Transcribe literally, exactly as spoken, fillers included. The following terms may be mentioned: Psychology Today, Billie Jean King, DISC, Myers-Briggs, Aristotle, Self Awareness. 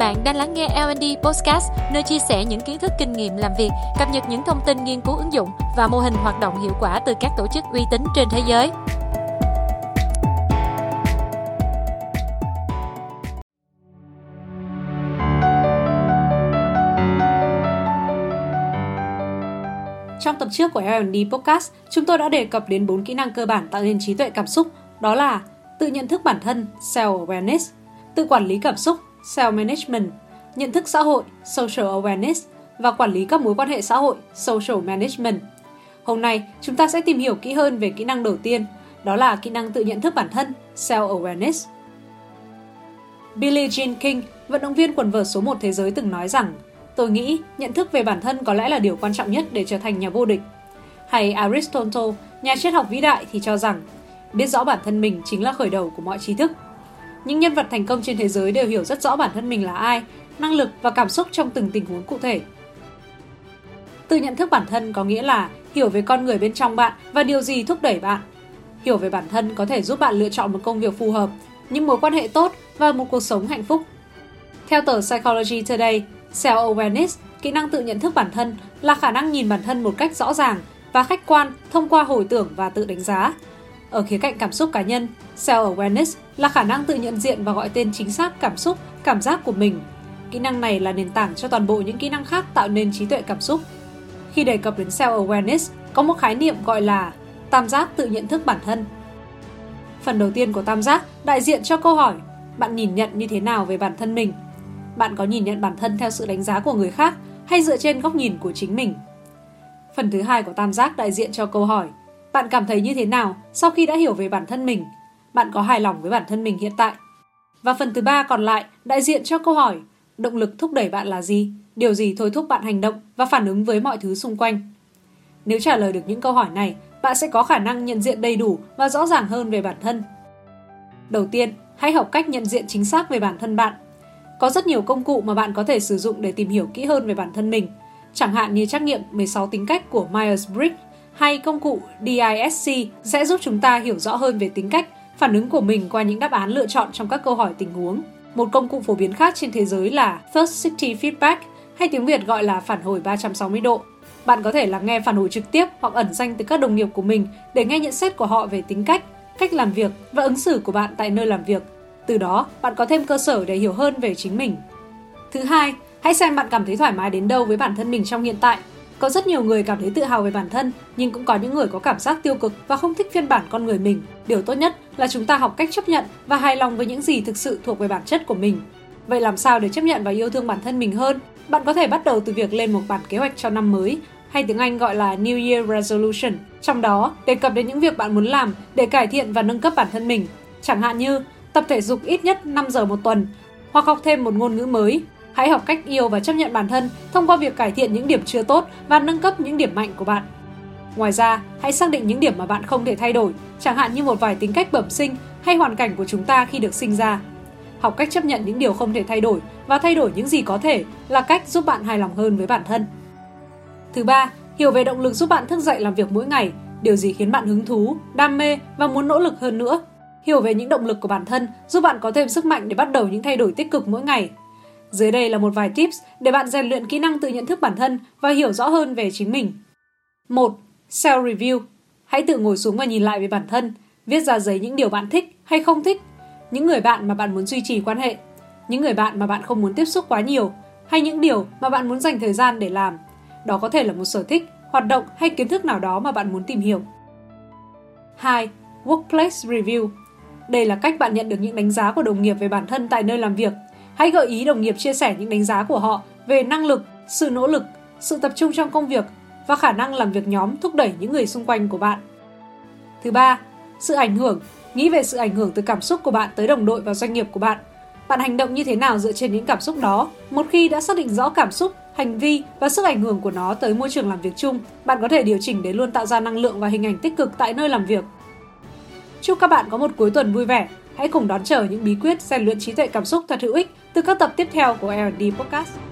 Bạn đang lắng nghe L and D Podcast, nơi chia sẻ những kiến thức kinh nghiệm làm việc, cập nhật những thông tin nghiên cứu ứng dụng và mô hình hoạt động hiệu quả từ các tổ chức uy tín trên thế giới. Trong tập trước của L and D Podcast, chúng tôi đã đề cập đến bốn kỹ năng cơ bản tạo nên trí tuệ cảm xúc, đó là tự nhận thức bản thân, Self Awareness, tự quản lý cảm xúc, Self Management, nhận thức xã hội, Social Awareness và quản lý các mối quan hệ xã hội, Social Management. Hôm nay, chúng ta sẽ tìm hiểu kỹ hơn về kỹ năng đầu tiên, đó là kỹ năng tự nhận thức bản thân, Self Awareness. Billie Jean King, vận động viên quần vợt số một thế giới từng nói rằng: "Tôi nghĩ nhận thức về bản thân có lẽ là điều quan trọng nhất để trở thành nhà vô địch." Hay Aristotle, nhà triết học vĩ đại thì cho rằng: "Biết rõ bản thân mình chính là khởi đầu của mọi tri thức." Những nhân vật thành công trên thế giới đều hiểu rất rõ bản thân mình là ai, năng lực và cảm xúc trong từng tình huống cụ thể. Tự nhận thức bản thân có nghĩa là hiểu về con người bên trong bạn và điều gì thúc đẩy bạn. Hiểu về bản thân có thể giúp bạn lựa chọn một công việc phù hợp, những mối quan hệ tốt và một cuộc sống hạnh phúc. Theo tờ Psychology Today, Self-awareness, kỹ năng tự nhận thức bản thân, là khả năng nhìn bản thân một cách rõ ràng và khách quan thông qua hồi tưởng và tự đánh giá. Ở khía cạnh cảm xúc cá nhân, Self-awareness là khả năng tự nhận diện và gọi tên chính xác cảm xúc, cảm giác của mình. Kỹ năng này là nền tảng cho toàn bộ những kỹ năng khác tạo nên trí tuệ cảm xúc. Khi đề cập đến Self-awareness, có một khái niệm gọi là tam giác tự nhận thức bản thân. Phần đầu tiên của tam giác đại diện cho câu hỏi: bạn nhìn nhận như thế nào về bản thân mình? Bạn có nhìn nhận bản thân theo sự đánh giá của người khác hay dựa trên góc nhìn của chính mình? Phần thứ hai của tam giác đại diện cho câu hỏi: bạn cảm thấy như thế nào sau khi đã hiểu về bản thân mình? Bạn có hài lòng với bản thân mình hiện tại? Và phần thứ ba còn lại đại diện cho câu hỏi: động lực thúc đẩy bạn là gì? Điều gì thôi thúc bạn hành động và phản ứng với mọi thứ xung quanh? Nếu trả lời được những câu hỏi này, bạn sẽ có khả năng nhận diện đầy đủ và rõ ràng hơn về bản thân. Đầu tiên, hãy học cách nhận diện chính xác về bản thân bạn. Có rất nhiều công cụ mà bạn có thể sử dụng để tìm hiểu kỹ hơn về bản thân mình, chẳng hạn như trắc nghiệm mười sáu tính cách của Myers-Briggs hay công cụ D I S C sẽ giúp chúng ta hiểu rõ hơn về tính cách, phản ứng của mình qua những đáp án lựa chọn trong các câu hỏi tình huống. Một công cụ phổ biến khác trên thế giới là ba sáu không Feedback, hay tiếng Việt gọi là phản hồi ba trăm sáu mươi độ. Bạn có thể lắng nghe phản hồi trực tiếp hoặc ẩn danh từ các đồng nghiệp của mình để nghe nhận xét của họ về tính cách, cách làm việc và ứng xử của bạn tại nơi làm việc. Từ đó, bạn có thêm cơ sở để hiểu hơn về chính mình. Thứ hai, hãy xem bạn cảm thấy thoải mái đến đâu với bản thân mình trong hiện tại. Có rất nhiều người cảm thấy tự hào về bản thân, nhưng cũng có những người có cảm giác tiêu cực và không thích phiên bản con người mình. Điều tốt nhất là chúng ta học cách chấp nhận và hài lòng với những gì thực sự thuộc về bản chất của mình. Vậy làm sao để chấp nhận và yêu thương bản thân mình hơn? Bạn có thể bắt đầu từ việc lên một bản kế hoạch cho năm mới, hay tiếng Anh gọi là New Year Resolution. Trong đó, đề cập đến những việc bạn muốn làm để cải thiện và nâng cấp bản thân mình. Chẳng hạn như tập thể dục ít nhất năm giờ một tuần, hoặc học thêm một ngôn ngữ mới. Hãy học cách yêu và chấp nhận bản thân thông qua việc cải thiện những điểm chưa tốt và nâng cấp những điểm mạnh của bạn. Ngoài ra, hãy xác định những điểm mà bạn không thể thay đổi, chẳng hạn như một vài tính cách bẩm sinh hay hoàn cảnh của chúng ta khi được sinh ra. Học cách chấp nhận những điều không thể thay đổi và thay đổi những gì có thể là cách giúp bạn hài lòng hơn với bản thân. Thứ ba, hiểu về động lực giúp bạn thức dậy làm việc mỗi ngày, điều gì khiến bạn hứng thú, đam mê và muốn nỗ lực hơn nữa. Hiểu về những động lực của bản thân giúp bạn có thêm sức mạnh để bắt đầu những thay đổi tích cực mỗi ngày. Dưới đây là một vài tips để bạn rèn luyện kỹ năng tự nhận thức bản thân và hiểu rõ hơn về chính mình. một. Self-review. Hãy tự ngồi xuống và nhìn lại về bản thân, viết ra giấy những điều bạn thích hay không thích, những người bạn mà bạn muốn duy trì quan hệ, những người bạn mà bạn không muốn tiếp xúc quá nhiều, hay những điều mà bạn muốn dành thời gian để làm. Đó có thể là một sở thích, hoạt động hay kiến thức nào đó mà bạn muốn tìm hiểu. hai. Workplace Review. Đây là cách bạn nhận được những đánh giá của đồng nghiệp về bản thân tại nơi làm việc. Hãy gợi ý đồng nghiệp chia sẻ những đánh giá của họ về năng lực, sự nỗ lực, sự tập trung trong công việc và khả năng làm việc nhóm thúc đẩy những người xung quanh của bạn. Thứ ba, sự ảnh hưởng. Nghĩ về sự ảnh hưởng từ cảm xúc của bạn tới đồng đội và doanh nghiệp của bạn. Bạn hành động như thế nào dựa trên những cảm xúc đó? Một khi đã xác định rõ cảm xúc, hành vi và sức ảnh hưởng của nó tới môi trường làm việc chung, bạn có thể điều chỉnh để luôn tạo ra năng lượng và hình ảnh tích cực tại nơi làm việc. Chúc các bạn có một cuối tuần vui vẻ. Hãy cùng đón chờ những bí quyết rèn luyện trí tuệ cảm xúc thật hữu ích từ các tập tiếp theo của L and D Podcast.